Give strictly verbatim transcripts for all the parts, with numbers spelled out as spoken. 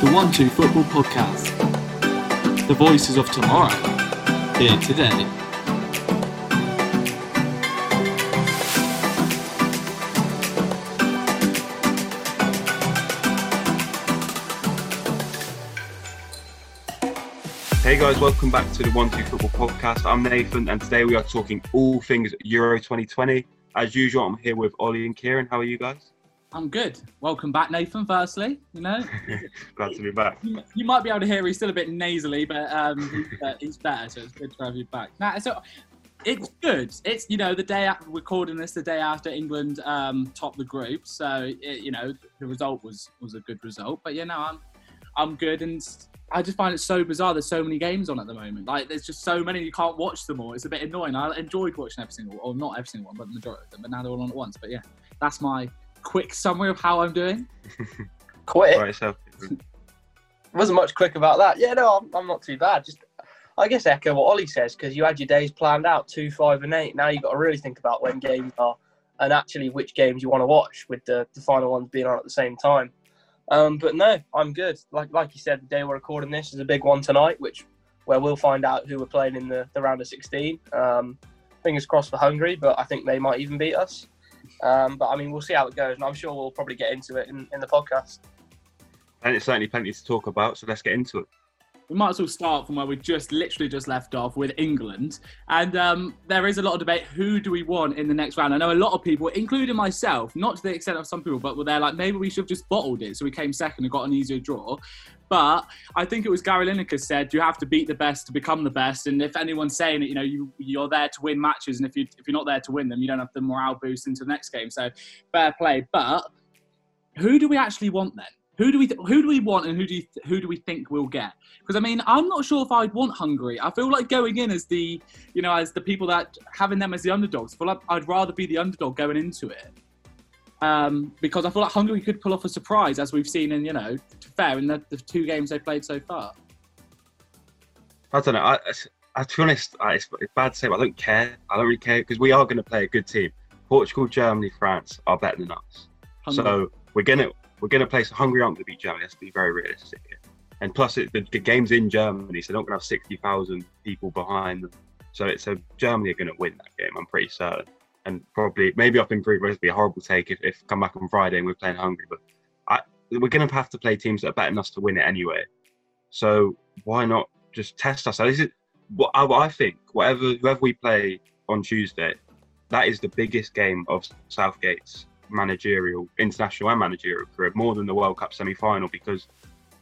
The One Two Football Podcast. The voices of tomorrow, here today. Hey guys, welcome back to the One Two Football Podcast. I'm Nathan, and today we are talking all things Euro twenty twenty. As usual, I'm here with Ollie and Kieran. How are you guys? I'm good. Welcome back, Nathan, firstly. You know, glad to be back. You, you might be able to hear he's still a bit nasally, but um, he's, uh, he's better, so it's good to have you back. Now, so it's good. It's, you know, the day after recording this, the day after England um, topped the group. So, it, you know, the result was, was a good result. But, you know, I'm, I'm good. And I just find it so bizarre. There's so many games on at the moment. Like, there's just so many. You can't watch them all. It's a bit annoying. I enjoyed watching every single, or not every single one, but the majority of them. But now they're all on at once. But, yeah, that's my quick summary of how I'm doing. Quick? Right, so. Wasn't much quick about that. Yeah, no, I'm, I'm not too bad. Just, I guess, echo what Ollie says, because you had your days planned out, two, five and eight. Now you've got to really think about when games are and actually which games you want to watch, with the, the final ones being on at the same time. Um, but no, I'm good. Like like you said, the day we're recording this is a big one tonight, which where we'll find out who we're playing in the, the round of sixteen. Um, fingers crossed for Hungary, but I think they might even beat us. Um, but I mean, we'll see how it goes, and I'm sure we'll probably get into it in, in the podcast. And it's certainly plenty to talk about, so let's get into it. We might as well start from where we just literally just left off with England. And um, there is a lot of debate, who do we want in the next round? I know a lot of people, including myself, not to the extent of some people, but they're like, maybe we should have just bottled it, so we came second and got an easier draw. But I think it was Gary Lineker said, you have to beat the best to become the best. And if anyone's saying it, you know, you, you're there to win matches. And if, you, if you're not there to win them, you don't have the morale boost into the next game. So fair play. But who do we actually want then? Who do we th- who do we want, and who do you th- who do we think we'll get? Because I mean, I'm not sure if I'd want Hungary. I feel like going in as the, you know, as the people that having them as the underdogs. I feel like I'd rather be the underdog going into it, um, because I feel like Hungary could pull off a surprise, as we've seen in, you know, to fair in the, the two games they played so far. I don't know. I, I to be honest, I, it's bad to say, but I don't care. I don't really care because we are going to play a good team. Portugal, Germany, France are better than us, Hungary. So we're gonna. We're going to play, so Hungary aren't going to beat Germany. Let's be very realistic. And plus, it, the, the game's in Germany, so they're not going to have sixty thousand people behind them. So, it's, so Germany are going to win that game, I'm pretty certain. And probably, maybe I've been proved it would be a horrible take if, if come back on Friday and we're playing Hungary. But I, we're going to have to play teams that are better than us to win it anyway. So why not just test ourselves? This is what I, what I think, whatever whoever we play on Tuesday, that is the biggest game of Southgate's managerial, international and managerial career, more than the World Cup semi-final, because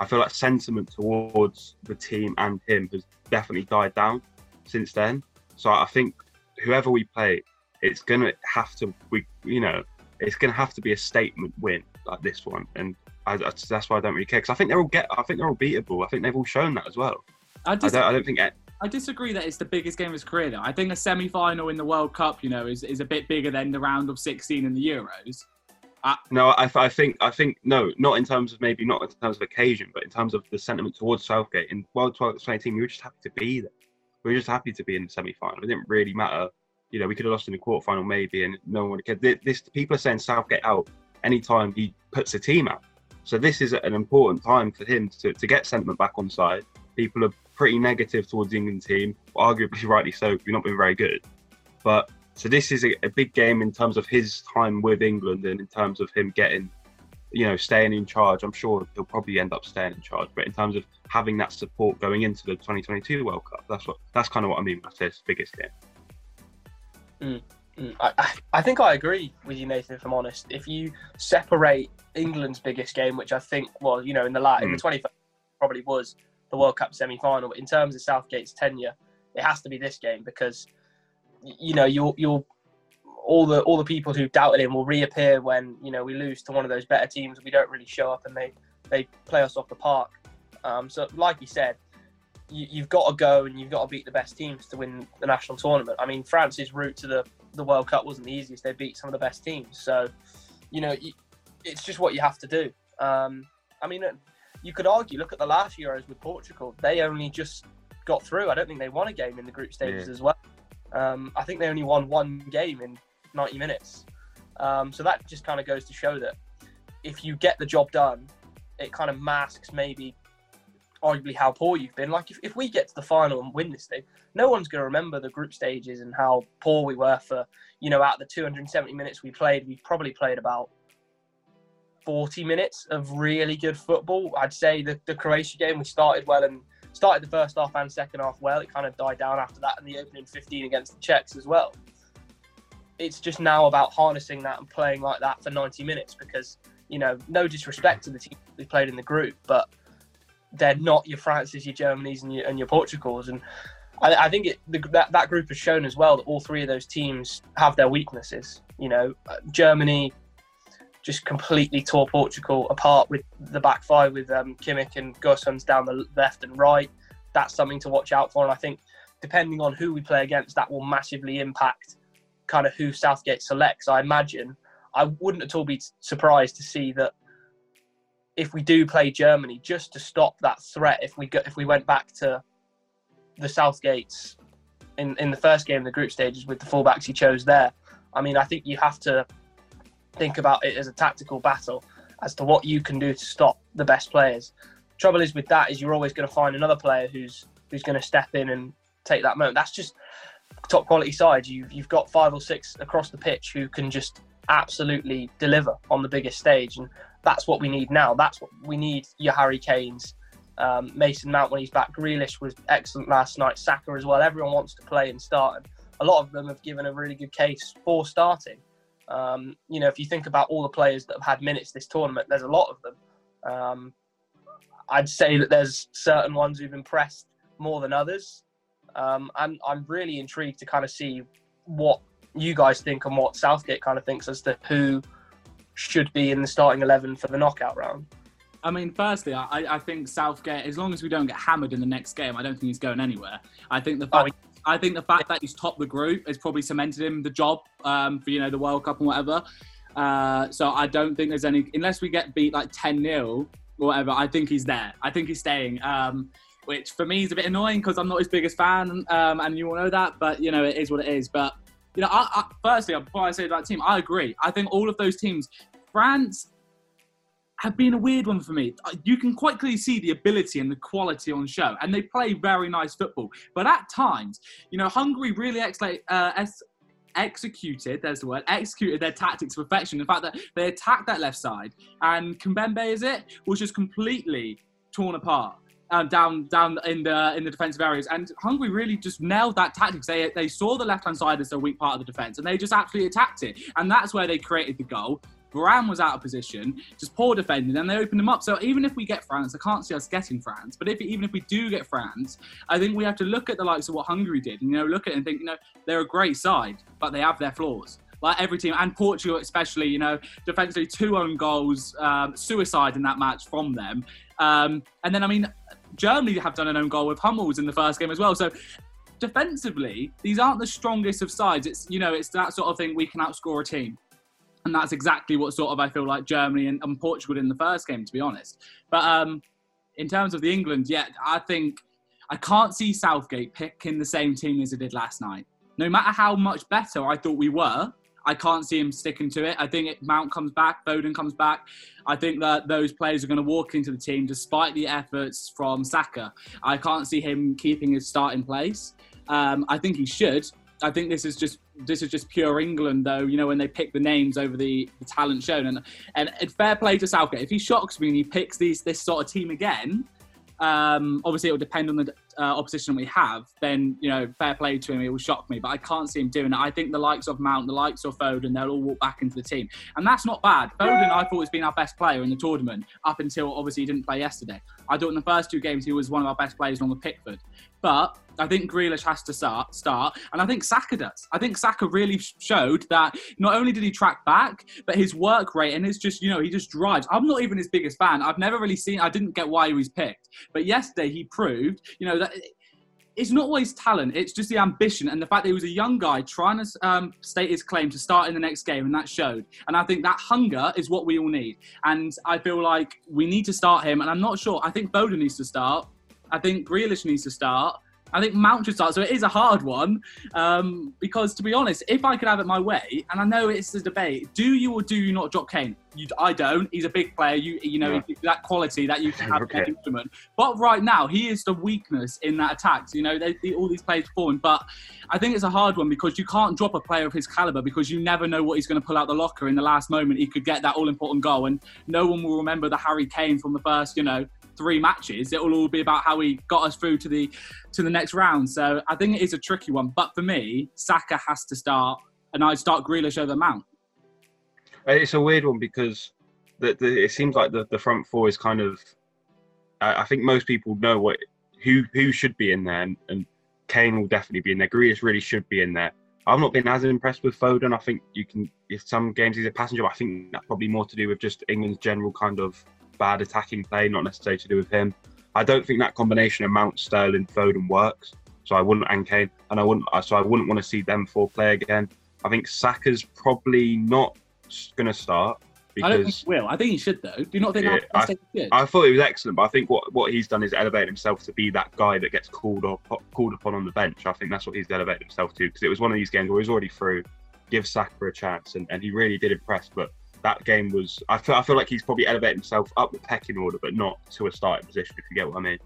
I feel like sentiment towards the team and him has definitely died down since then. So I think whoever we play, it's going to have to, we, you know, it's going to have to be a statement win like this one. And I, I, that's why I don't really care, because I think they're all get, I think they're all beatable. I think they've all shown that as well. I, dis- I, don't, I don't think... It, I disagree that it's the biggest game of his career, though. I think a semi-final in the World Cup, you know, is, is a bit bigger than the round of sixteen in the Euros. I- no, I, I think, I think no, not in terms of maybe not in terms of occasion, but in terms of the sentiment towards Southgate. In World twenty eighteen, we were just happy to be there. We were just happy to be in the semi-final. It didn't really matter. You know, we could have lost in the quarter-final maybe, and no one cared. This, this people are saying Southgate out any time he puts a team out. So this is an important time for him to, to get sentiment back on side. People are pretty negative towards the England team, arguably rightly so, we've not been very good. But so this is a, a big game in terms of his time with England, and in terms of him getting, you know, staying in charge. I'm sure he'll probably end up staying in charge, but in terms of having that support going into the twenty twenty-two World Cup, that's what that's kind of what I mean when I say it's the biggest game. Mm, mm. I, I think I agree with you, Nathan, if I'm honest. If you separate England's biggest game, which I think, well, you know, in the last, mm. in the twenty-first probably was the World Cup semi-final, in terms of Southgate's tenure, it has to be this game, because you know you'll you'll all the all the people who doubted him will reappear when, you know, we lose to one of those better teams. We don't really show up, and they they play us off the park. Um, so, like you said, you, you've got to go and you've got to beat the best teams to win the national tournament. I mean, France's route to the the World Cup wasn't the easiest. They beat some of the best teams. So, you know, you, it's just what you have to do. Um, I mean. It, You could argue, look at the last Euros with Portugal. They only just got through. I don't think they won a game in the group stages yeah. as well. Um, I think they only won one game in ninety minutes. Um, so that just kind of goes to show that if you get the job done, it kind of masks maybe arguably how poor you've been. Like if, if we get to the final and win this thing, no one's going to remember the group stages and how poor we were for, you know, out of the two hundred seventy minutes we played, we probably played about forty minutes of really good football. I'd say the, the Croatia game, we started well and started the first half and second half well. It kind of died down after that, and the opening fifteen against the Czechs as well. It's just now about harnessing that and playing like that for ninety minutes because, you know, no disrespect to the team we played in the group, but they're not your Frances, your Germanys and your, and your Portugals. And I, I think it, the, that, that group has shown as well that all three of those teams have their weaknesses. You know, Germany just completely tore Portugal apart with the back five with um, Kimmich and Gossens down the left and right. That's something to watch out for. And I think depending on who we play against, that will massively impact kind of who Southgate selects, I imagine. I wouldn't at all be surprised to see that if we do play Germany, just to stop that threat, if we go, if we went back to the Southgates in, in the first game of the group stages with the fullbacks he chose there, I mean, I think you have to think about it as a tactical battle as to what you can do to stop the best players. Trouble is with that is you're always going to find another player who's who's going to step in and take that moment. That's just top quality sides. You've, you've got five or six across the pitch who can just absolutely deliver on the biggest stage, and that's what we need now. That's what we need. Your Harry Kane's, um, Mason Mount when he's back. Grealish was excellent last night. Saka as well. Everyone wants to play and start, and a lot of them have given a really good case for starting. Um, you know, if you think about all the players that have had minutes this tournament, there's a lot of them. Um, I'd say that there's certain ones who've impressed more than others. Um, and I'm really intrigued to kind of see what you guys think and what Southgate kind of thinks as to who should be in the starting eleven for the knockout round. I mean, firstly, I, I think Southgate, as long as we don't get hammered in the next game, I don't think he's going anywhere. I think the fact, oh, I think the fact that he's topped the group has probably cemented him the job um, for, you know, the World Cup and whatever. Uh, so I don't think there's any, unless we get beat like ten nil or whatever, I think he's there. I think he's staying. Um, which for me is a bit annoying because I'm not his biggest fan, um, and you all know that, but, you know, it is what it is. But, you know, I, I, firstly, before I say that team, I agree. I think all of those teams, France have been a weird one for me. You can quite clearly see the ability and the quality on show, and they play very nice football. But at times, you know, Hungary really ex- uh, ex- executed, there's the word, executed their tactics to perfection. In fact, that they attacked that left side, and Kimbembe, is it, was just completely torn apart. Um, down, down in the in the defensive areas, and Hungary really just nailed that tactics. They they saw the left hand side as a weak part of the defence, and they just absolutely attacked it. And that's where they created the goal. Varane was out of position, just poor defending, and they opened them up. So even if we get France, I can't see us getting France. But if even if we do get France, I think we have to look at the likes of what Hungary did, and, you know, look at it and think, you know, they're a great side, but they have their flaws. Like every team, and Portugal especially, you know, defensively, two own goals, um, suicide in that match from them. Um, and then, I mean, Germany have done an own goal with Hummels in the first game as well. So defensively, these aren't the strongest of sides. It's, you know, it's that sort of thing, we can outscore a team. And that's exactly what sort of I feel like Germany and, and Portugal did in the first game, to be honest. But um, in terms of the England, yeah, I think I can't see Southgate picking the same team as he did last night. No matter how much better I thought we were, I can't see him sticking to it. I think if Mount comes back, Foden comes back, I think that those players are going to walk into the team despite the efforts from Saka. I can't see him keeping his starting place. Um, I think he should. I think this is just this is just pure England, though, you know, when they pick the names over the, the talent shown. And, and and fair play to Southgate. If he shocks me and he picks these this sort of team again, um, obviously it will depend on the uh, opposition we have, then, you know, fair play to him, it will shock me, but I can't see him doing it. I think the likes of Mount, the likes of Foden, they'll all walk back into the team, and that's not bad. Foden, I thought, has been our best player in the tournament up until, obviously, he didn't play yesterday. I thought in the first two games he was one of our best players along with Pickford, but I think Grealish has to start, start, and I think Saka does. I think Saka really showed that not only did he track back, but his work rate and his just, you know, he just drives. I'm not even his biggest fan. I've never really seen, I didn't get why he was picked. But yesterday he proved, you know, that it's not always talent. It's just the ambition and the fact that he was a young guy trying to um, state his claim to start in the next game, and that showed. And I think that hunger is what we all need. And I feel like we need to start him, and I'm not sure. I think Foden needs to start. I think Grealish needs to start. I think Mount should start. So it is a hard one um, because, to be honest, if I could have it my way, and I know it's a debate, do you or do you not drop Kane? You, I don't. He's a big player. You you know, yeah. that quality that you can have okay. in an instrument. But right now, he is the weakness in that attack. You know, they, they, all these players performing. But I think it's a hard one because you can't drop a player of his calibre because you never know what he's going to pull out the locker in the last moment. He could get that all-important goal and no one will remember the Harry Kane from the first, you know, three matches. It will all be about how he got us through to the to the next round. So I think it is a tricky one. But for me, Saka has to start, and I'd start Grealish over Mount. It's a weird one because the, the, it seems like the, the front four is kind of. I, I think most people know what who who should be in there, and, and Kane will definitely be in there. Grealish really should be in there. I've not been as impressed with Foden. I think you can, if some games he's a passenger, but I think that's probably more to do with just England's general kind of bad attacking play, not necessarily to do with him. I don't think that combination of Mount, Sterling, Foden works. So I wouldn't, and Kane, and I wouldn't. So I wouldn't want to see them four play again. I think Saka's probably not going to start. Because I don't think he will. I think he should, though. Do you not think yeah, I, he should? I thought he was excellent, but I think what, what he's done is elevate himself to be that guy that gets called or called upon on the bench. I think that's what he's elevated himself to, because it was one of these games where he was already through. Give Saka a chance, and, and he really did impress. But that game was, I feel, I feel like he's probably elevated himself up the pecking order, but not to a starting position, if you get what I mean.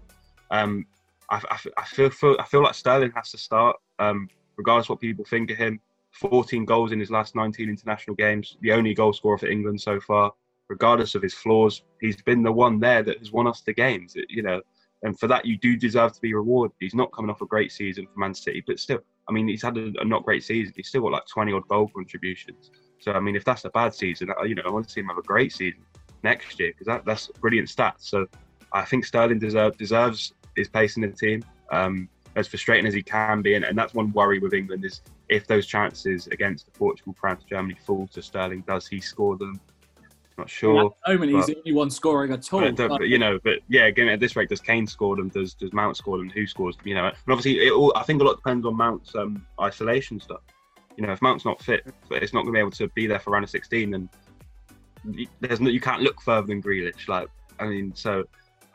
Um, I, I, I feel, feel I feel like Sterling has to start, um, regardless what people think of him. fourteen goals in his last nineteen international games, the only goal scorer for England so far. Regardless of his flaws, he's been the one there that has won us the games, you know. And for that, you do deserve to be rewarded. He's not coming off a great season for Man City, but still, I mean, he's had a, a not great season. He's still got like twenty-odd goal contributions. So, I mean, if that's a bad season, you know, I want to see him have a great season next year, because that, that's brilliant stats. So I think Sterling deserve, deserves his place in the team, um, as frustrating as he can be. And, and that's one worry with England is if those chances against the Portugal, France, Germany fall to Sterling, does he score them? Not sure. At the moment, but, he's the only one scoring at all. But, you know, but yeah, again, at this rate, does Kane score them? Does does Mount score them? Who scores them? You know, and obviously, it all, I think a lot depends on Mount's um, isolation stuff. You know, if Mount's not fit, it's not going to be able to be there for round of sixteen, and there's no, you can't look further than Grealish. Like, I mean, so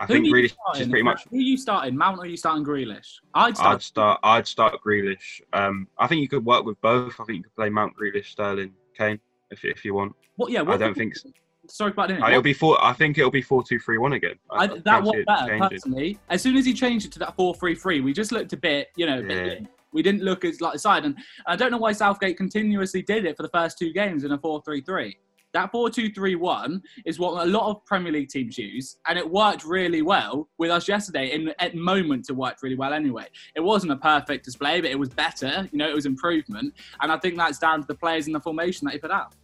I who think Grealish is pretty much. Who are you starting, Mount, or are you starting Grealish? I'd start. I'd start. I'd start Grealish. Um, I think you could work with both. I think you could play Mount, Grealish, Sterling, Kane, if if you want. What? Yeah. What I don't think. So. Sorry about it. It'll be four. I think it'll be four two three one again. I, I that was better personally. As soon as he changed it to that four three three, we just looked a bit, you know, a bit. Yeah. Bit. We didn't look as like the side, and I don't know why Southgate continuously did it for the first two games in a four three three. That four two three one is what a lot of Premier League teams use, and it worked really well with us yesterday. In at moments, it worked really well anyway. It wasn't a perfect display, but it was better. You know, it was improvement, and I think that's down to the players and the formation that he put out.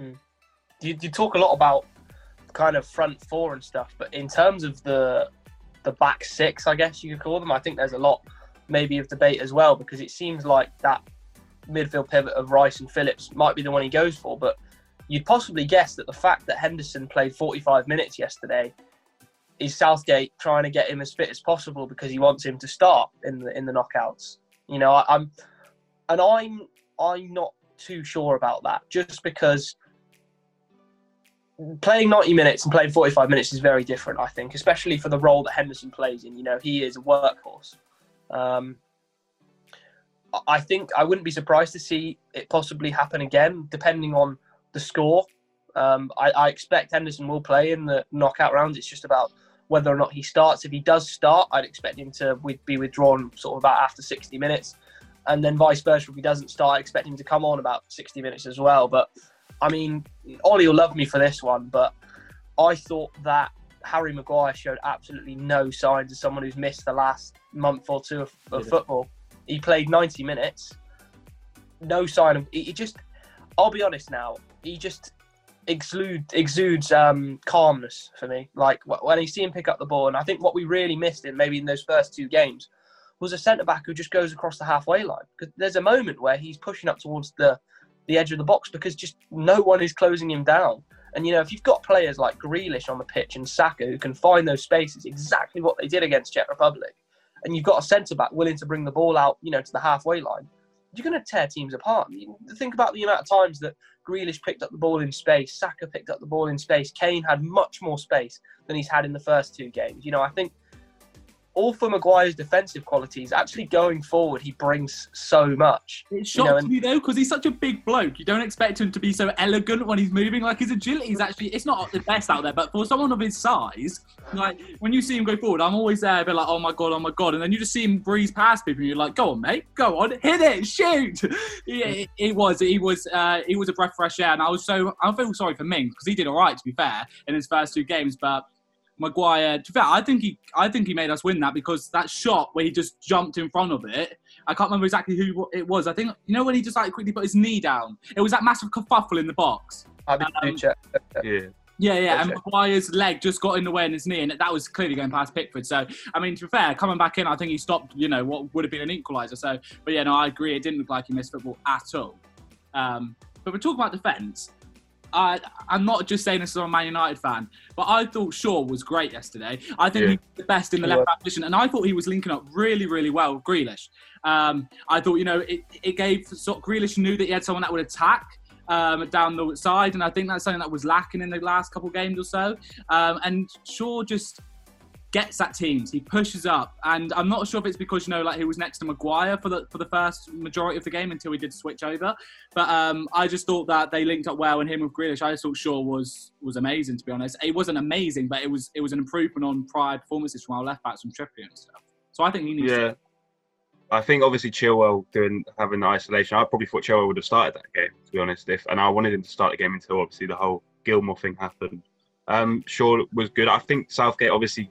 Mm. You, you talk a lot about kind of front four and stuff, but in terms of the the back six, I guess you could call them, I think there's a lot maybe of debate as well, because it seems like that midfield pivot of Rice and Phillips might be the one he goes for, but you'd possibly guess that the fact that Henderson played forty-five minutes yesterday is Southgate trying to get him as fit as possible because he wants him to start in the in the knockouts. You know, I, I'm and I'm I'm not too sure about that, just because playing ninety minutes and playing forty-five minutes is very different, I think, especially for the role that Henderson plays in. You know, he is a workhorse. Um, I think I wouldn't be surprised to see it possibly happen again, depending on the score. Um, I, I expect Henderson will play in the knockout rounds. It's just about whether or not he starts. If he does start, I'd expect him to be withdrawn sort of about after sixty minutes. And then vice versa, if he doesn't start, I expect him to come on about sixty minutes as well. But, I mean, Ollie will love me for this one, but I thought that Harry Maguire showed absolutely no signs of someone who's missed the last month or two of, of football. He played ninety minutes. No sign of... He, he just... I'll be honest now. He just exude, exudes um, calmness for me. Like, when you see him pick up the ball, and I think what we really missed in maybe in those first two games was a centre-back who just goes across the halfway line. Because there's a moment where he's pushing up towards the, the edge of the box because just no one is closing him down. And, you know, if you've got players like Grealish on the pitch and Saka who can find those spaces, exactly what they did against Czech Republic, and you've got a centre-back willing to bring the ball out, you know, to the halfway line, you're going to tear teams apart. I mean, think about the amount of times that Grealish picked up the ball in space, Saka picked up the ball in space, Kane had much more space than he's had in the first two games. You know, I think all for Maguire's defensive qualities, actually going forward, he brings so much. It shocks me, you know, though, because he's such a big bloke. You don't expect him to be so elegant when he's moving. Like, his agility is actually, it's not the best out there, but for someone of his size, like, when you see him go forward, I'm always there a bit like, oh my God, oh my God. And then you just see him breeze past people and you're like, go on, mate, go on, hit it, shoot. Yeah, it, it was, it was, uh, it was a breath of fresh air. And I was so, I feel sorry for Mings, because he did all right, to be fair, in his first two games, but Maguire, to be fair, I think he, I think he made us win that, because that shot where he just jumped in front of it, I can't remember exactly who it was. I think, you know, when he just like quickly put his knee down, it was that massive kerfuffle in the box. I mean, um, yeah, yeah, yeah. And Maguire's leg just got in the way in his knee, and that was clearly going past Pickford. So, I mean, to be fair, coming back in, I think he stopped, you know, what would have been an equaliser. So, but yeah, no, I agree. It didn't look like he missed football at all. Um, but we're talking about defence. I, I'm not just saying this as a Man United fan, but I thought Shaw was great yesterday. I think yeah. he was the best in the yeah. left-back position, and I thought he was linking up really, really well with Grealish. Um, I thought, you know, it, it gave sort of, Grealish knew that he had someone that would attack um, down the side, and I think that's something that was lacking in the last couple of games or so. Um, and Shaw just gets at teams. He pushes up, and I'm not sure if it's because, you know, like, he was next to Maguire for the for the first majority of the game until he did switch over. But um, I just thought that they linked up well, and him with Grealish, I just thought Shaw was was amazing, to be honest. It wasn't amazing, but it was it was an improvement on prior performances from our left backs from Trippier and stuff. So I think he needs. Yeah, to... I think obviously Chilwell doing having the isolation. I probably thought Chilwell would have started that game, to be honest. If and I wanted him to start the game until obviously the whole Gilmour thing happened. Um, Shaw was good. I think Southgate obviously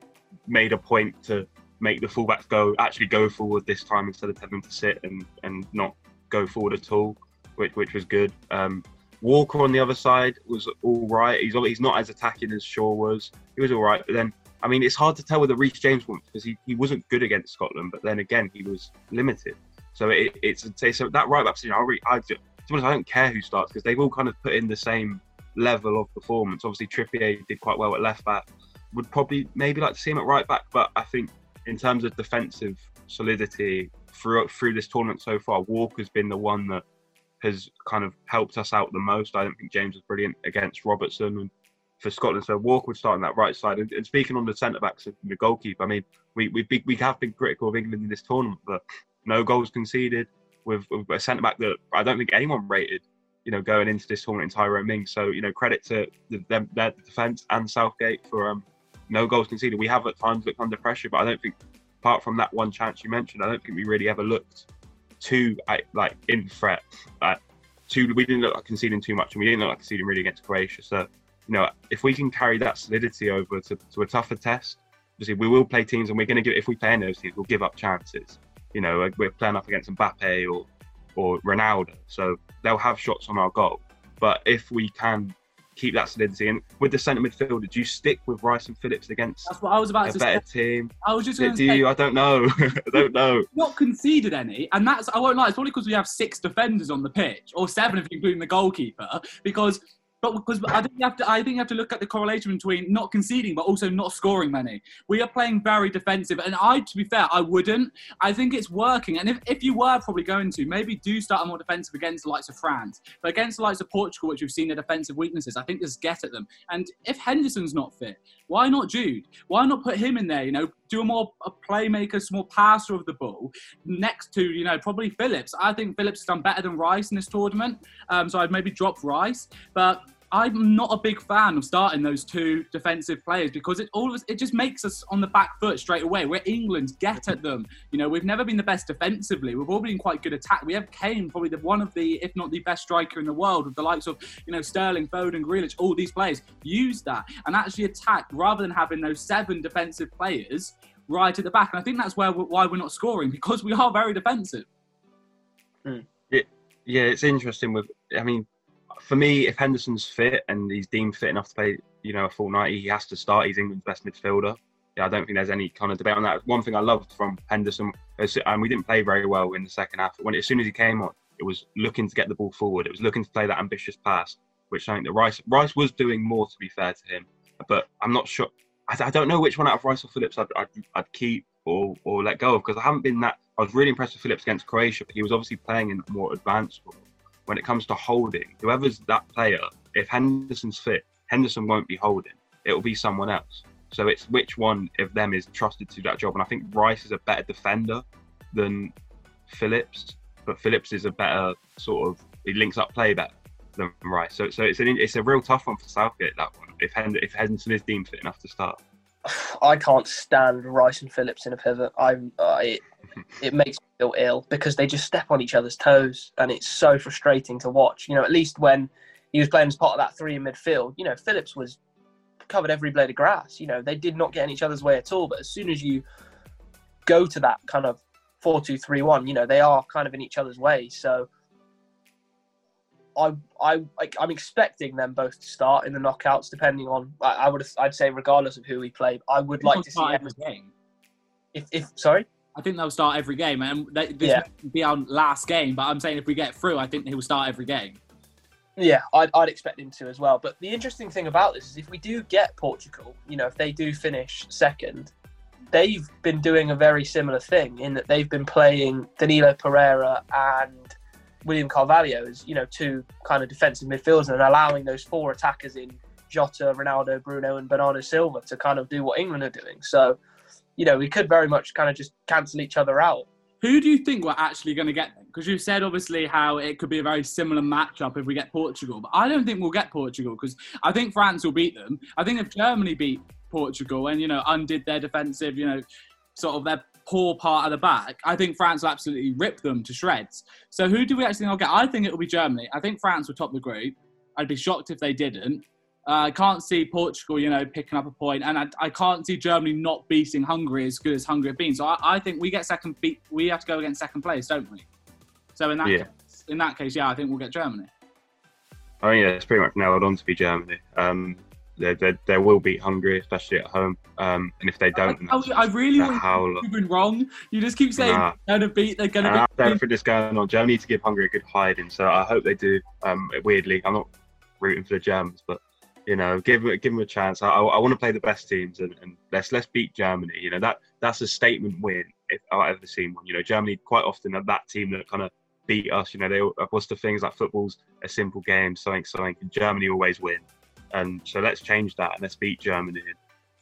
made a point to make the fullbacks go actually go forward this time instead of having to sit and, and not go forward at all, which which was good. Um, Walker on the other side was all right. He's he's not as attacking as Shaw was. He was all right, but then I mean it's hard to tell with the Reese James one because he, he wasn't good against Scotland, but then again he was limited. So it, it's so that right back position. I really, I to be honest, I don't care who starts because they've all kind of put in the same level of performance. Obviously Trippier did quite well at left back. Would probably maybe like to see him at right back, but I think in terms of defensive solidity through through this tournament so far, Walker's been the one that has kind of helped us out the most. I don't think James was brilliant against Robertson and for Scotland, so Walker would start on that right side. And, and speaking on the centre backs and the goalkeeper, I mean, we we be, we have been critical of England in this tournament, but no goals conceded with, with a centre back that I don't think anyone rated, you know, going into this tournament in Tyrone Mings. So you know, credit to the, them, their defence and Southgate for. Um, No goals conceded. We have at times looked under pressure, but I don't think, apart from that one chance you mentioned, I don't think we really ever looked too like in threat. Like, too, we didn't look like conceding too much, and we didn't look like conceding really against Croatia. So, you know, if we can carry that solidity over to, to a tougher test, obviously we will play teams, and we're going to give. If we play in those teams, we'll give up chances. You know, we're playing up against Mbappe or or Ronaldo, so they'll have shots on our goal. But if we can keep that solidity, and with the centre midfielder, do you stick with Rice and Phillips against That's what I was about a to better say. Team? I was just going to do say, you? I don't know. I don't know. Not conceded any, and that's I won't lie. It's probably because we have six defenders on the pitch, or seven if you include the goalkeeper. Because, but because I think you have to, I think you have to look at the correlation between not conceding but also not scoring many. We are playing very defensive, and I, to be fair, I wouldn't. I think it's working, and if, if you were probably going to, maybe do start more defensive against the likes of France, but against the likes of Portugal, which we've seen their defensive weaknesses, I think just get at them. And if Henderson's not fit, why not Jude? Why not put him in there? You know, do a more a playmaker, more passer of the ball next to, you know, probably Phillips. I think Phillips has done better than Rice in this tournament, um, so I'd maybe drop Rice, but I'm not a big fan of starting those two defensive players because it always it just makes us on the back foot straight away. We're England, get at them. You know, we've never been the best defensively. We've all been quite good attack. We have Kane, probably the, one of the, if not the best striker in the world, with the likes of, you know, Sterling, Foden, Grealish, all these players. Use that and actually attack rather than having those seven defensive players right at the back. And I think that's where we're, why we're not scoring, because we are very defensive. Mm. It, yeah, it's interesting with, I mean, for me, if Henderson's fit and he's deemed fit enough to play, you know, a full ninety, he has to start. He's England's best midfielder. Yeah, I don't think there's any kind of debate on that. One thing I loved from Henderson, and we didn't play very well in the second half. When as soon as he came on, it was looking to get the ball forward. It was looking to play that ambitious pass, which I think that Rice Rice was doing more, to be fair to him. But I'm not sure. I, I don't know which one out of Rice or Phillips I'd, I'd, I'd keep or or let go of, because I haven't been that. I was really impressed with Phillips against Croatia, but he was obviously playing in a more advanced role. When it comes to holding, whoever's that player, if Henderson's fit, Henderson won't be holding. It will be someone else. So it's which one of them is trusted to do that job. And I think Rice is a better defender than Phillips, but Phillips is a better sort of, he links up play better than Rice. So so it's, an, it's a real tough one for Southgate, that one, if, Hend- if Henderson is deemed fit enough to start. I can't stand Rice and Phillips in a pivot. I'm, uh, it, it makes me feel ill because they just step on each other's toes, and it's so frustrating to watch. You know, at least when he was playing as part of that three in midfield, you know, Phillips was covered every blade of grass. You know, they did not get in each other's way at all. But as soon as you go to that kind of four two three one, you know, they are kind of in each other's way. So I, I, I'm expecting them both to start in the knockouts, depending on, I would, I'd say regardless of who we play. I would like to see every game. If, if, sorry? I think they'll start every game, and this yeah. will be our last game, but I'm saying if we get through, I think he will start every game. Yeah, I'd, I'd expect him to as well. But the interesting thing about this is if we do get Portugal, you know, if they do finish second, they've been doing a very similar thing in that they've been playing Danilo Pereira and William Carvalho as, you know, two kind of defensive midfielders and allowing those four attackers in Jota, Ronaldo, Bruno and Bernardo Silva to kind of do what England are doing. So, you know, we could very much kind of just cancel each other out. Who do you think we're actually going to get them? Because you said, obviously, how it could be a very similar matchup if we get Portugal. But I don't think we'll get Portugal because I think France will beat them. I think if Germany beat Portugal and, you know, undid their defensive, you know, sort of their poor part of the back, I think France will absolutely rip them to shreds. So who do we actually think I'll get? I think it'll be Germany. I think France will top the group. I'd be shocked if they didn't. I uh, can't see Portugal, you know, picking up a point, and I, I can't see Germany not beating Hungary as good as Hungary have been. So I, I think we get second. Beat, we have to go against second place, don't we? So in that yeah. case, in that case, yeah, I think we'll get Germany. Oh yeah, it's pretty much nailed on to be Germany. Um, they they, they will beat Hungary, especially at home. Um, and if they don't, I, I, I really want to you've been wrong. You just keep saying nah. they're going to beat. They're going to. Nah, beat. I'm for this going on. Germany need to give Hungary a good hiding. So I hope they do. Um, weirdly, I'm not rooting for the Germans, but. You know, give give them a chance. I, I want to play the best teams, and, and let's let's beat Germany. You know, that that's a statement win if I've ever seen one. You know, Germany quite often are that team that kind of beat us. You know, they what's the things like football's a simple game, something something. And Germany always win, and so let's change that and let's beat Germany.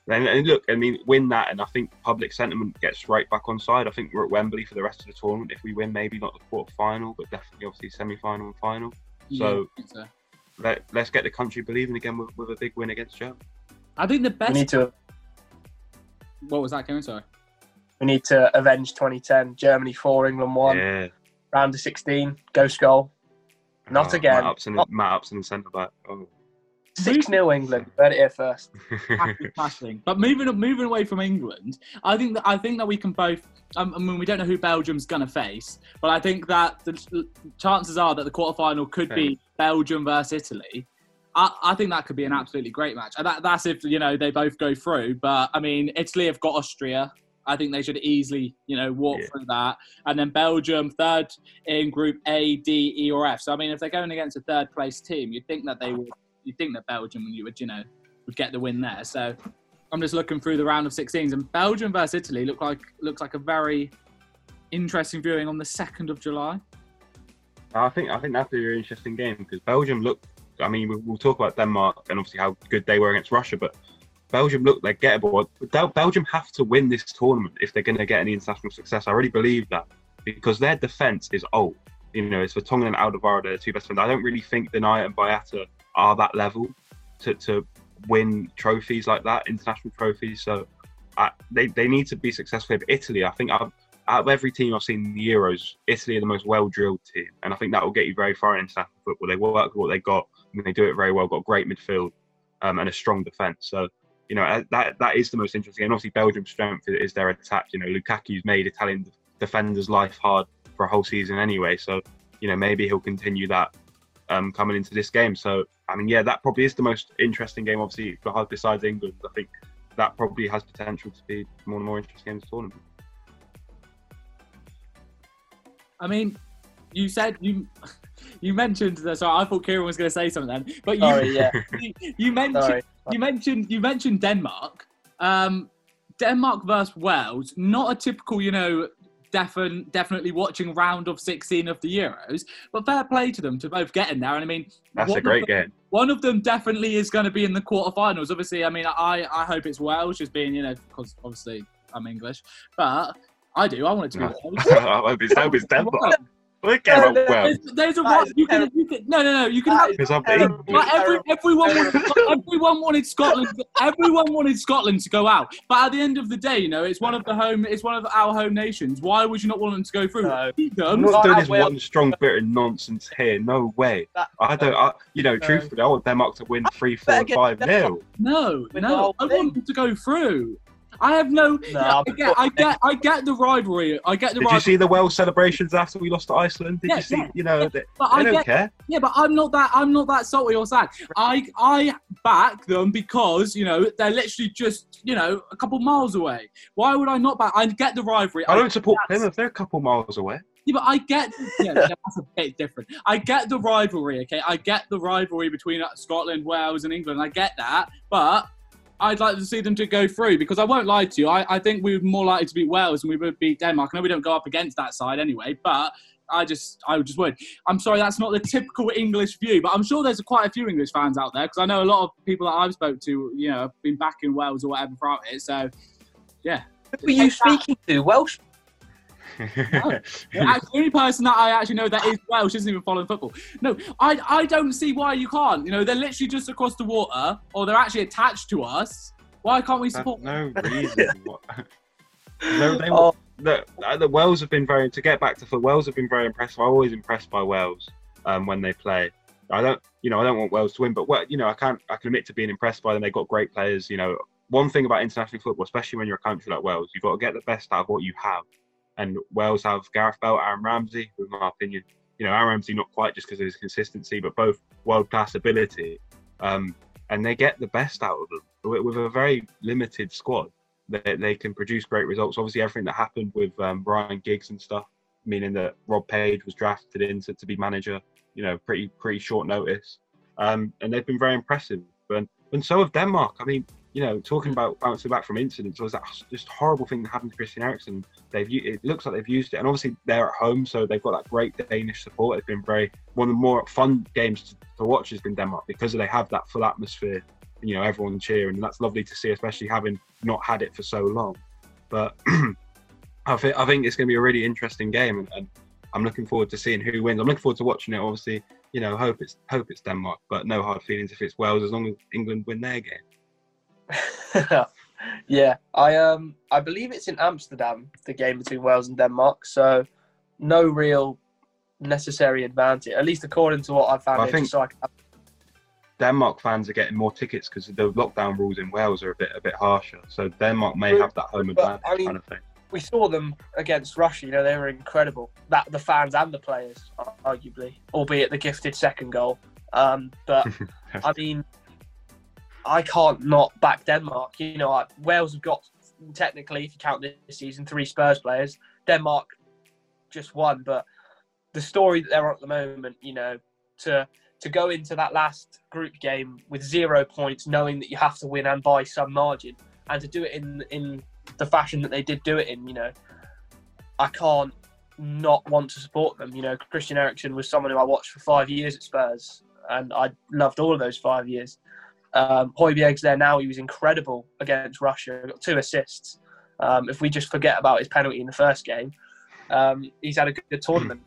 And, and look, I mean, win that, and I think public sentiment gets right back on side. I think we're at Wembley for the rest of the tournament. If we win, maybe not the quarter final, but definitely obviously semi final and final. Yeah, so. I think so. Let, let's get the country believing again with, with a big win against Germany. I think the best... We need to... What was that, Kevin? Sorry. We need to avenge twenty ten. Germany four, England one. Yeah. Round of sixteen. Ghost goal. Not oh, again. Matt Upson, Not... Matt Upson centre-back. Oh. six nil England. Heard it here first. But moving moving away from England, I think that I think that we can both... Um, I mean, we don't know who Belgium's going to face, but I think that the chances are that the quarterfinal could okay. be Belgium versus Italy. I, I think that could be an absolutely great match. And that, that's if, you know, they both go through. But, I mean, Italy have got Austria. I think they should easily, you know, walk yeah. through that. And then Belgium, third in Group A, D, E or F. So, I mean, if they're going against a third-place team, you'd think that they would... You'd think that Belgium you would, you know, would get the win there. So I'm just looking through the round of sixteens, and Belgium versus Italy look like looks like a very interesting viewing on the second of July. I think I think that'd be a really interesting game because Belgium looked. I mean, we'll, we'll talk about Denmark and obviously how good they were against Russia, but Belgium looked like gettable. Belgium have to win this tournament if they're going to get any international success. I really believe that because their defence is old. You know, it's Vertonghen and Alderweireld, their two best friends. I don't really think Denier and Boyata are that level to, to win trophies like that, international trophies. So uh, they, they need to be successful. But Italy, I think I've, out of every team I've seen in the Euros, Italy are the most well-drilled team. And I think that will get you very far in international football. They work with what they got, and they do it very well, got great midfield um, and a strong defence. So, you know, that that is the most interesting. And obviously Belgium's strength is their attack. You know, Lukaku's made Italian defenders' life hard for a whole season anyway. So, you know, maybe he'll continue that um, coming into this game. So, I mean, yeah, that probably is the most interesting game, obviously, besides England. I think that probably has potential to be one of the more interesting games in the tournament. I mean, you said, you you mentioned, that, sorry, I thought Kieran was going to say something then, but you, sorry, yeah. you, you, mentioned, sorry. you mentioned you mentioned Denmark. Um, Denmark versus Wales, not a typical, you know, defin definitely watching round of sixteen of the Euros. But fair play to them to both get in there. And I mean, that's a great game. One of them definitely is going to be in the quarterfinals. Obviously, I mean, I, I hope it's Wales, just being, you know, because obviously I'm English. But I do. I want it to no. be Wales. I hope it's, hope it's Denmark. We'll no, no, well. There's, there's a one, you can, you can, no, no, no. You can have. Like every, everyone, wanted, everyone wanted Scotland. Everyone wanted Scotland to go out. But at the end of the day, you know, it's one of the home. It's one of our home nations. Why would you not want them to go through? No. I'm not doing this well. one strong bit of nonsense here. No way. That, I don't. I, you know, no. truthfully, I want Denmark to win three, four, and five nil. No, no. I want them to go through. I have no. no I, get, I get, I get the rivalry. I get the. Did rivalry. you see the Welsh celebrations after we lost to Iceland? Did yeah, you see? Yeah, you know, yeah, they, but they I don't get, care. Yeah, but I'm not that. I'm not that salty or sad. I, I back them because you know they're literally just you know a couple miles away. Why would I not back? I get the rivalry. I don't I support Plymouth. They're a couple miles away. Yeah, but I get yeah, that's a bit different. I get the rivalry. Okay, I get the rivalry between Scotland, Wales, and England. I get that, but I'd like to see them to go through because I won't lie to you. I, I think we were more likely to beat Wales and we would beat Denmark. I know we don't go up against that side anyway, but I just, I just would. I'm sorry, that's not the typical English view, but I'm sure there's quite a few English fans out there because I know a lot of people that I've spoke to, you know, have been back in Wales or whatever throughout it. So, yeah. Who were you speaking to? Welsh? No. The only person that I actually know that is Welsh isn't even following football. No, I, I don't see why you can't. You know, they're literally just across the water, or they're actually attached to us. Why can't we support them? No reason. no, they oh. the, the Wales have been very. To get back to foot, Wales have been very impressive. I'm always impressed by Wales um, when they play. I don't, you know, I don't want Wales to win, but what, you know, I can't. I can admit to being impressed by them. They've got great players. You know, one thing about international football, especially when you're a country like Wales, you've got to get the best out of what you have. And Wales have Gareth Bale, Aaron Ramsey, in my opinion. You know, Aaron Ramsey, not quite just because of his consistency, but both world-class ability. Um, and they get the best out of them. With, with a very limited squad, they, they can produce great results. Obviously, everything that happened with um, Ryan Giggs and stuff, meaning that Rob Page was drafted in to, to be manager, you know, pretty pretty short notice. Um, and they've been very impressive. And, and so have Denmark. I mean, you know, talking about bouncing back from incidents was that just horrible thing that happened to Christian Eriksen. They've it looks like they've used it, and obviously they're at home, so they've got that great Danish support. It's been very one of the more fun games to, to watch has been Denmark because they have that full atmosphere, and, you know, everyone cheering, and that's lovely to see, especially having not had it for so long. But I think I think it's going to be a really interesting game, and, and I'm looking forward to seeing who wins. I'm looking forward to watching it. Obviously, you know, hope it's hope it's Denmark, but no hard feelings if it's Wales as long as England win their game. Yeah, I um I believe it's in Amsterdam, the game between Wales and Denmark, so no real necessary advantage, at least according to what I found. Well, I think so I can... Denmark fans are getting more tickets because the lockdown rules in Wales are a bit a bit harsher, so Denmark may but, have that home advantage. I mean, kind of thing. We saw them against Russia, you know, they were incredible, that the fans and the players, arguably, albeit the gifted second goal. Um, but I mean, I can't not back Denmark. You know, I, Wales have got, technically, if you count this season, three Spurs players. Denmark just one, but the story that they're on at the moment, you know, to to go into that last group game with zero points, knowing that you have to win and by some margin, and to do it in in the fashion that they did do it in, you know, I can't not want to support them. You know, Christian Eriksen was someone who I watched for five years at Spurs, and I loved all of those five years. Um, Højbjerg's there now. He was incredible against Russia. He got two assists. Um, if we just forget about his penalty in the first game, um, he's had a good, good tournament.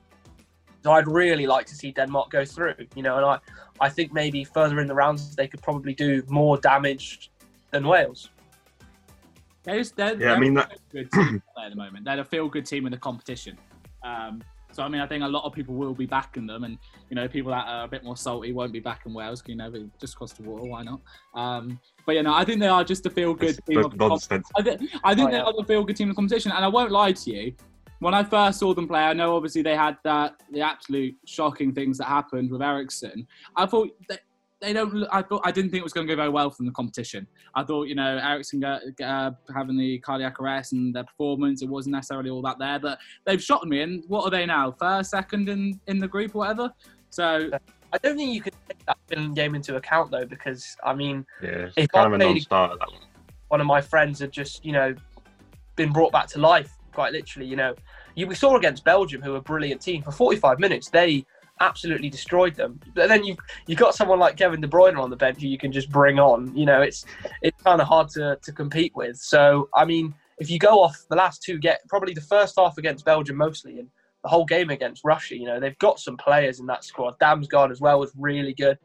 So I'd really like to see Denmark go through. You know, and I, I think maybe further in the rounds they could probably do more damage than Wales. They're, just, they're, yeah, they're I mean, that... a good team at the moment. They're a feel-good team in the competition. Um, So, I mean, I think a lot of people will be backing them, and, you know, people that are a bit more salty won't be backing Wales, you know, just across the water, why not? Um, but, you know, I think they are just a feel-good team. Of the I think, I think oh, they yeah. are the feel-good team of the competition, and I won't lie to you, when I first saw them play, I know obviously they had that, the absolute shocking things that happened with Eriksen. I thought... That, They don't. I thought I didn't think it was going to go very well from the competition. I thought, you know, Eriksen uh, having the cardiac arrest and their performance, it wasn't necessarily all that there. But they've shot me, and what are they now? First, second in, in the group or whatever. So I don't think you can take that Finland game into account though, because I mean, yeah, if kind I of a non-starter, that one. one of my friends had just, you know, been brought back to life quite literally. You know, you, we saw against Belgium, who are a brilliant team, for forty-five minutes. They absolutely destroyed them. But then you you got someone like Kevin De Bruyne on the bench who you can just bring on. You know, it's it's kind of hard to, to compete with. So, I mean, if you go off the last two, get probably the first half against Belgium mostly and the whole game against Russia, you know, they've got some players in that squad. Damsgaard as well was really good.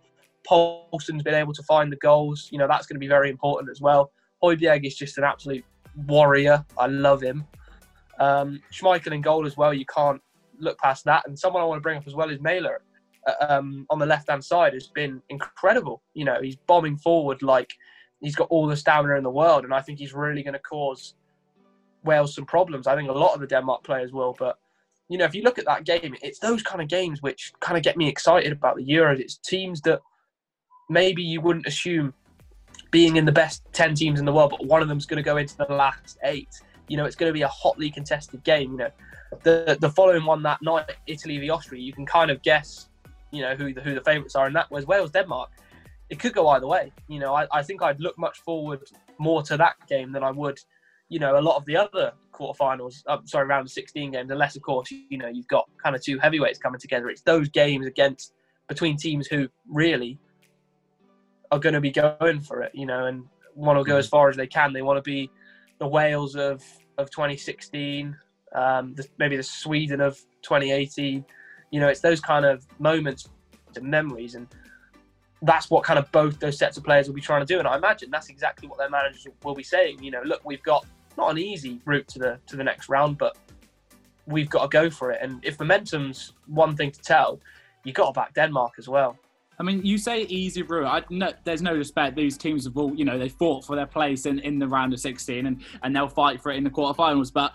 Poulsen's been able to find the goals. You know, that's going to be very important as well. Højbjerg is just an absolute warrior. I love him. Um, Schmeichel in goal as well. You can't look past that. And someone I want to bring up as well is Mailer. Um, on the left-hand side has been incredible. You know, he's bombing forward like he's got all the stamina in the world. And I think he's really going to cause Wales some problems. I think a lot of the Denmark players will. But, you know, if you look at that game, it's those kind of games which kind of get me excited about the Euros. It's teams that maybe you wouldn't assume being in the best ten teams in the world, but one of them's going to go into the last eight. You know, it's going to be a hotly contested game. You know, the the following one that night, Italy v Austria, you can kind of guess, you know, who the who the favourites are, and that was Wales Denmark. It could go either way. You know, I, I think I'd look much forward more to that game than I would, you know, a lot of the other quarterfinals. I'm sorry, round of sixteen games, unless of course, you know, you've got kind of two heavyweights coming together. It's those games against between teams who really are going to be going for it, you know, and want to go as far as they can. They want to be the Wales of, of twenty sixteen, um, the, maybe the Sweden of twenty eighteen. You know, it's those kind of moments and memories, and that's what kind of both those sets of players will be trying to do. And I imagine that's exactly what their managers will be saying. You know, look, we've got not an easy route to the to the next round, but we've got to go for it. And if momentum's one thing to tell, you've got to back Denmark as well. I mean, you say easy route. I, no, there's no respect. These teams have all, you know, they fought for their place in, in the round of sixteen, and, and they'll fight for it in the quarterfinals. But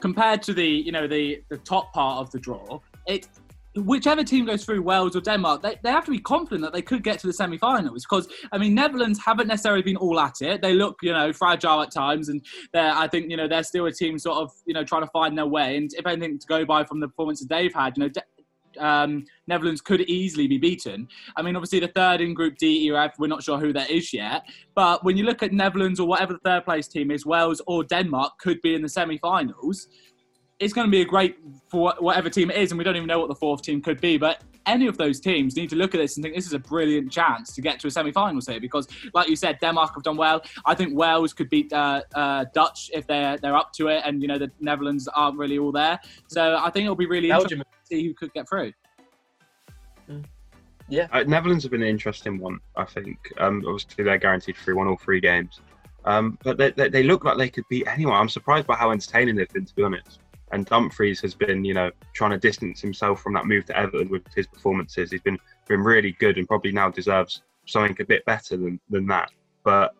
compared to the, you know, the, the top part of the draw, it whichever team goes through, Wales or Denmark, they, they have to be confident that they could get to the semi-finals. Because, I mean, Netherlands haven't necessarily been all at it. They look, you know, fragile at times. And I think, you know, they're still a team sort of, you know, trying to find their way. And if anything to go by from the performances they've had, you know, De- Um, Netherlands could easily be beaten. I mean, obviously the third in Group D, we're not sure who that is yet, but when you look at Netherlands or whatever the third place team is, Wales or Denmark could be in the semi-finals. It's going to be a great for whatever team it is, and we don't even know what the fourth team could be, but any of those teams need to look at this and think this is a brilliant chance to get to a semi-finals here, because like you said, Denmark have done well. I think Wales could beat uh, uh, Dutch if they're, they're up to it, and you know the Netherlands aren't really all there. So I think it'll be really Belgium. Interesting to see who could get through. Mm. Yeah, uh, Netherlands have been an interesting one, I think. Um, obviously they're guaranteed through one all three games. Um, but they, they, they look like they could beat anyone. I'm surprised by how entertaining they've been, to be honest. And Dumfries has been, you know, trying to distance himself from that move to Everton with his performances. He's been been really good and probably now deserves something a bit better than, than that. But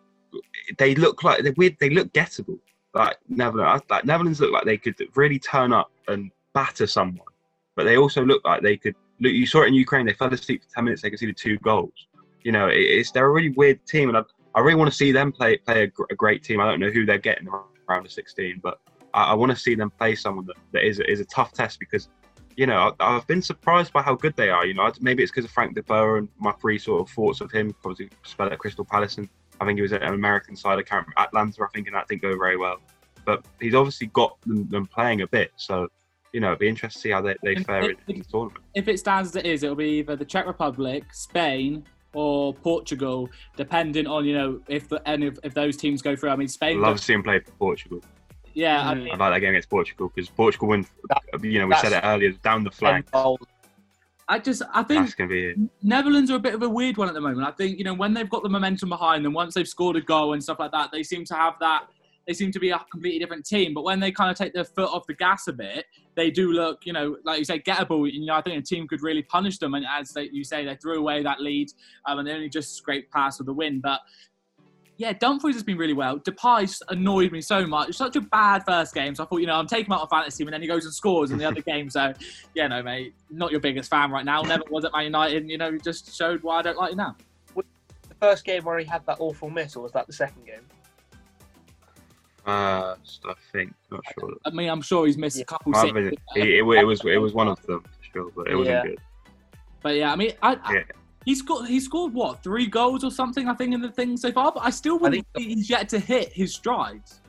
they look like they're weird. They look gettable. Like Netherlands, like Netherlands look like they could really turn up and batter someone. But they also look like they could. Look, you saw it in Ukraine. They fell asleep for ten minutes. They conceded two goals. You know, it's they're a really weird team, and I, I really want to see them play play a, a great team. I don't know who they're getting around the sixteen, but I want to see them play someone that, that is, is a tough test, because, you know, I, I've been surprised by how good they are. You know, maybe it's because of Frank de Boer and my three sort of thoughts of him, because he spelled at Crystal Palace, and I think he was an American side. I can't remember, Atlanta, I think, and that didn't go very well. But he's obviously got them, them playing a bit, so, you know, it'd be interesting to see how they, they if, fare if, in the tournament. If it stands as it is, it'll be either the Czech Republic, Spain, or Portugal, depending on, you know, if the, any of if those teams go through. I mean, Spain... I love seeing play for Portugal. Yeah, I mean, I like that game against Portugal, because Portugal win. That, you know, we said it earlier, down the flank. I just, I think Netherlands are a bit of a weird one at the moment. I think, you know, when they've got the momentum behind them, once they've scored a goal and stuff like that, they seem to have that. They seem to be a completely different team. But when they kind of take their foot off the gas a bit, they do look, you know, like you say, gettable. You know, I think a team could really punish them. And as they, you say, they threw away that lead, um, and they only just scraped past with the win. But yeah, Dumfries has been really well. Depay's annoyed me so much. It's such a bad first game. So I thought, you know, I'm taking him out of fantasy, and then he goes and scores in the other game. So, yeah, no, mate, not your biggest fan right now. Never was at Man United, and, you know, just showed why I don't like you now. Was the first game where he had that awful miss, or was that the second game? Uh, I think, not sure. I mean, I'm sure he's missed yeah. a couple of six. It, it, it, was, it was one of them, for sure, but it wasn't yeah. good. But, yeah, I mean, I... I yeah. He's got, he scored, what, three goals or something, I think, in the thing so far? But I still wouldn't I think he's yet to hit his strides.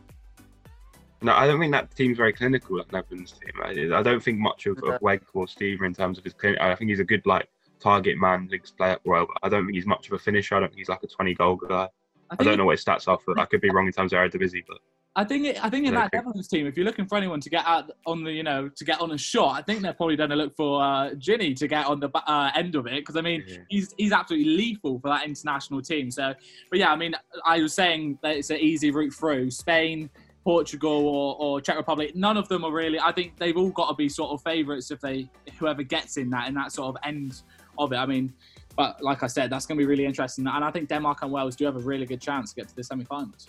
No, I don't think that team's very clinical, that Netherlands team. I, I don't think much of, of Wegg or Stever in terms of his clinic. I think he's a good, like, target man, links play up well. I don't think he's much of a finisher. I don't think he's like a twenty-goal guy. I, I don't know what his stats are, but I could be wrong in terms of Eredivisie, but... I think it, I think in that Netherlands team, if you're looking for anyone to get out on the, you know, to get on a shot, I think they're probably going to look for uh, Ginny to get on the uh, end of it, because I mean, yeah. he's he's absolutely lethal for that international team. So, but yeah, I mean, I was saying that it's an easy route through Spain, Portugal, or, or Czech Republic. None of them are really. I think they've all got to be sort of favourites if they whoever gets in that in that sort of end of it. I mean, but like I said, that's going to be really interesting, and I think Denmark and Wales do have a really good chance to get to the semi-finals.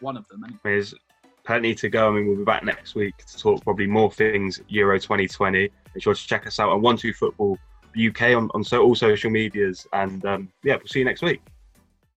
One of them. Anyway. There's plenty to go. I mean, we'll be back next week to talk probably more things Euro twenty twenty. Make sure to check us out on one two football U K on, on so all social medias. And um, yeah, we'll see you next week.